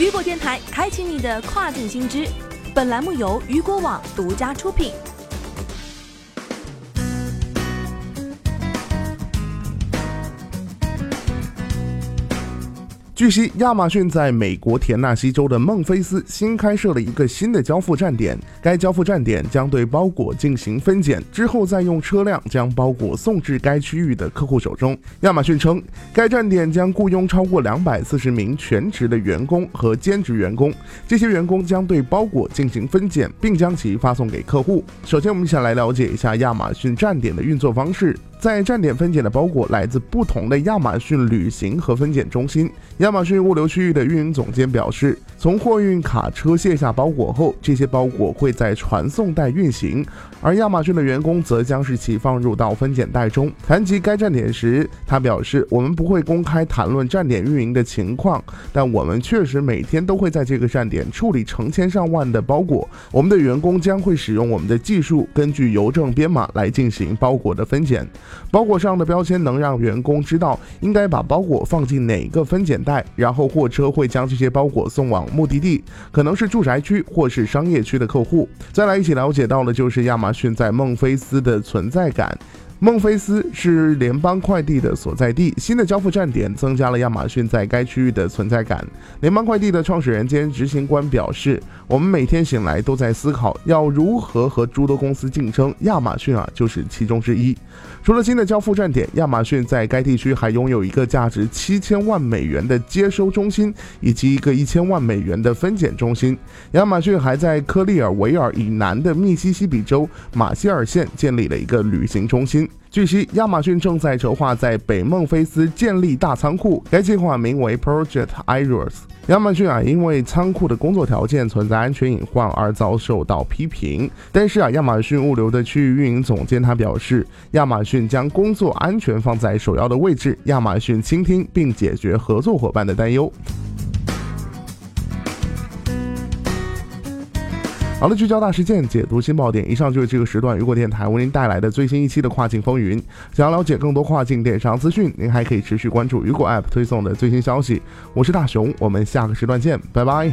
雨果电台，开启你的跨境新知。本栏目由雨果网独家出品。据悉，亚马逊在美国田纳西州的孟菲斯新开设了一个新的交付站点，该交付站点将对包裹进行分拣，之后再用车辆将包裹送至该区域的客户手中。亚马逊称，该站点将雇佣超过240名全职的员工和兼职员工，这些员工将对包裹进行分拣，并将其发送给客户。首先，我们先来了解一下亚马逊站点的运作方式。在站点分拣的包裹来自不同的亚马逊旅行和分拣中心。亚马逊物流区域的运营总监表示，从货运卡车卸下包裹后，这些包裹会在传送带运行，而亚马逊的员工则将是其放入到分拣袋中。谈及该站点时，他表示，我们不会公开谈论站点运营的情况，但我们确实每天都会在这个站点处理成千上万的包裹。我们的员工将会使用我们的技术，根据邮政编码来进行包裹的分拣。包裹上的标签能让员工知道应该把包裹放进哪个分拣袋，然后货车会将这些包裹送往目的地，可能是住宅区或是商业区的客户。再来一起了解到的就是亚马逊在孟菲斯的存在感。孟菲斯是联邦快递的所在地，新的交付站点增加了亚马逊在该区域的存在感。联邦快递的创始人兼执行官表示，我们每天醒来都在思考要如何和诸多公司竞争，亚马逊就是其中之一。除了新的交付站点，亚马逊在该地区还拥有一个价值$7000万的接收中心，以及一个$1000万的分拣中心。亚马逊还在科利尔维尔以南的密西西比州马歇尔县建立了一个旅行中心。据悉，亚马逊正在筹划在北孟菲斯建立大仓库，该计划名为 Project Iros。 亚马逊因为仓库的工作条件存在安全隐患而遭受到批评，但是亚马逊物流的区域运营总监他表示，亚马逊将工作安全放在首要的位置，亚马逊倾听并解决合作伙伴的担忧。好了，聚焦大事件，解读新爆点。以上就是这个时段雨果电台为您带来的最新一期的跨境风云。想要了解更多跨境电商资讯，您还可以持续关注雨果 App 推送的最新消息。我是大熊，我们下个时段见，拜拜。